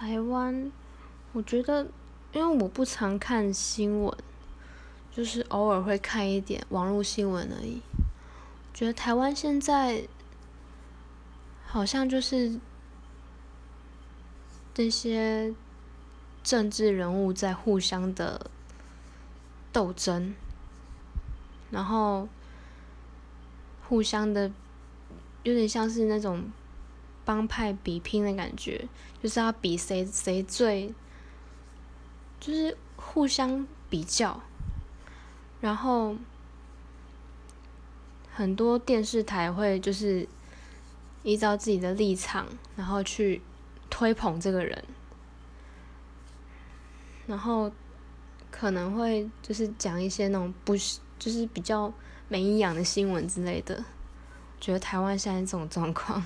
台湾，我觉得因为我不常看新闻，就是偶尔会看一点网络新闻而已。觉得台湾现在好像就是这些政治人物在互相的斗争，然后互相的有点像是那种帮派比拼的感觉，就是要比谁最，就是互相比较。然后很多电视台会就是依照自己的立场，然后去推捧这个人，然后可能会就是讲一些那种不就是比较没营养的新闻之类的。觉得台湾现在这种状况。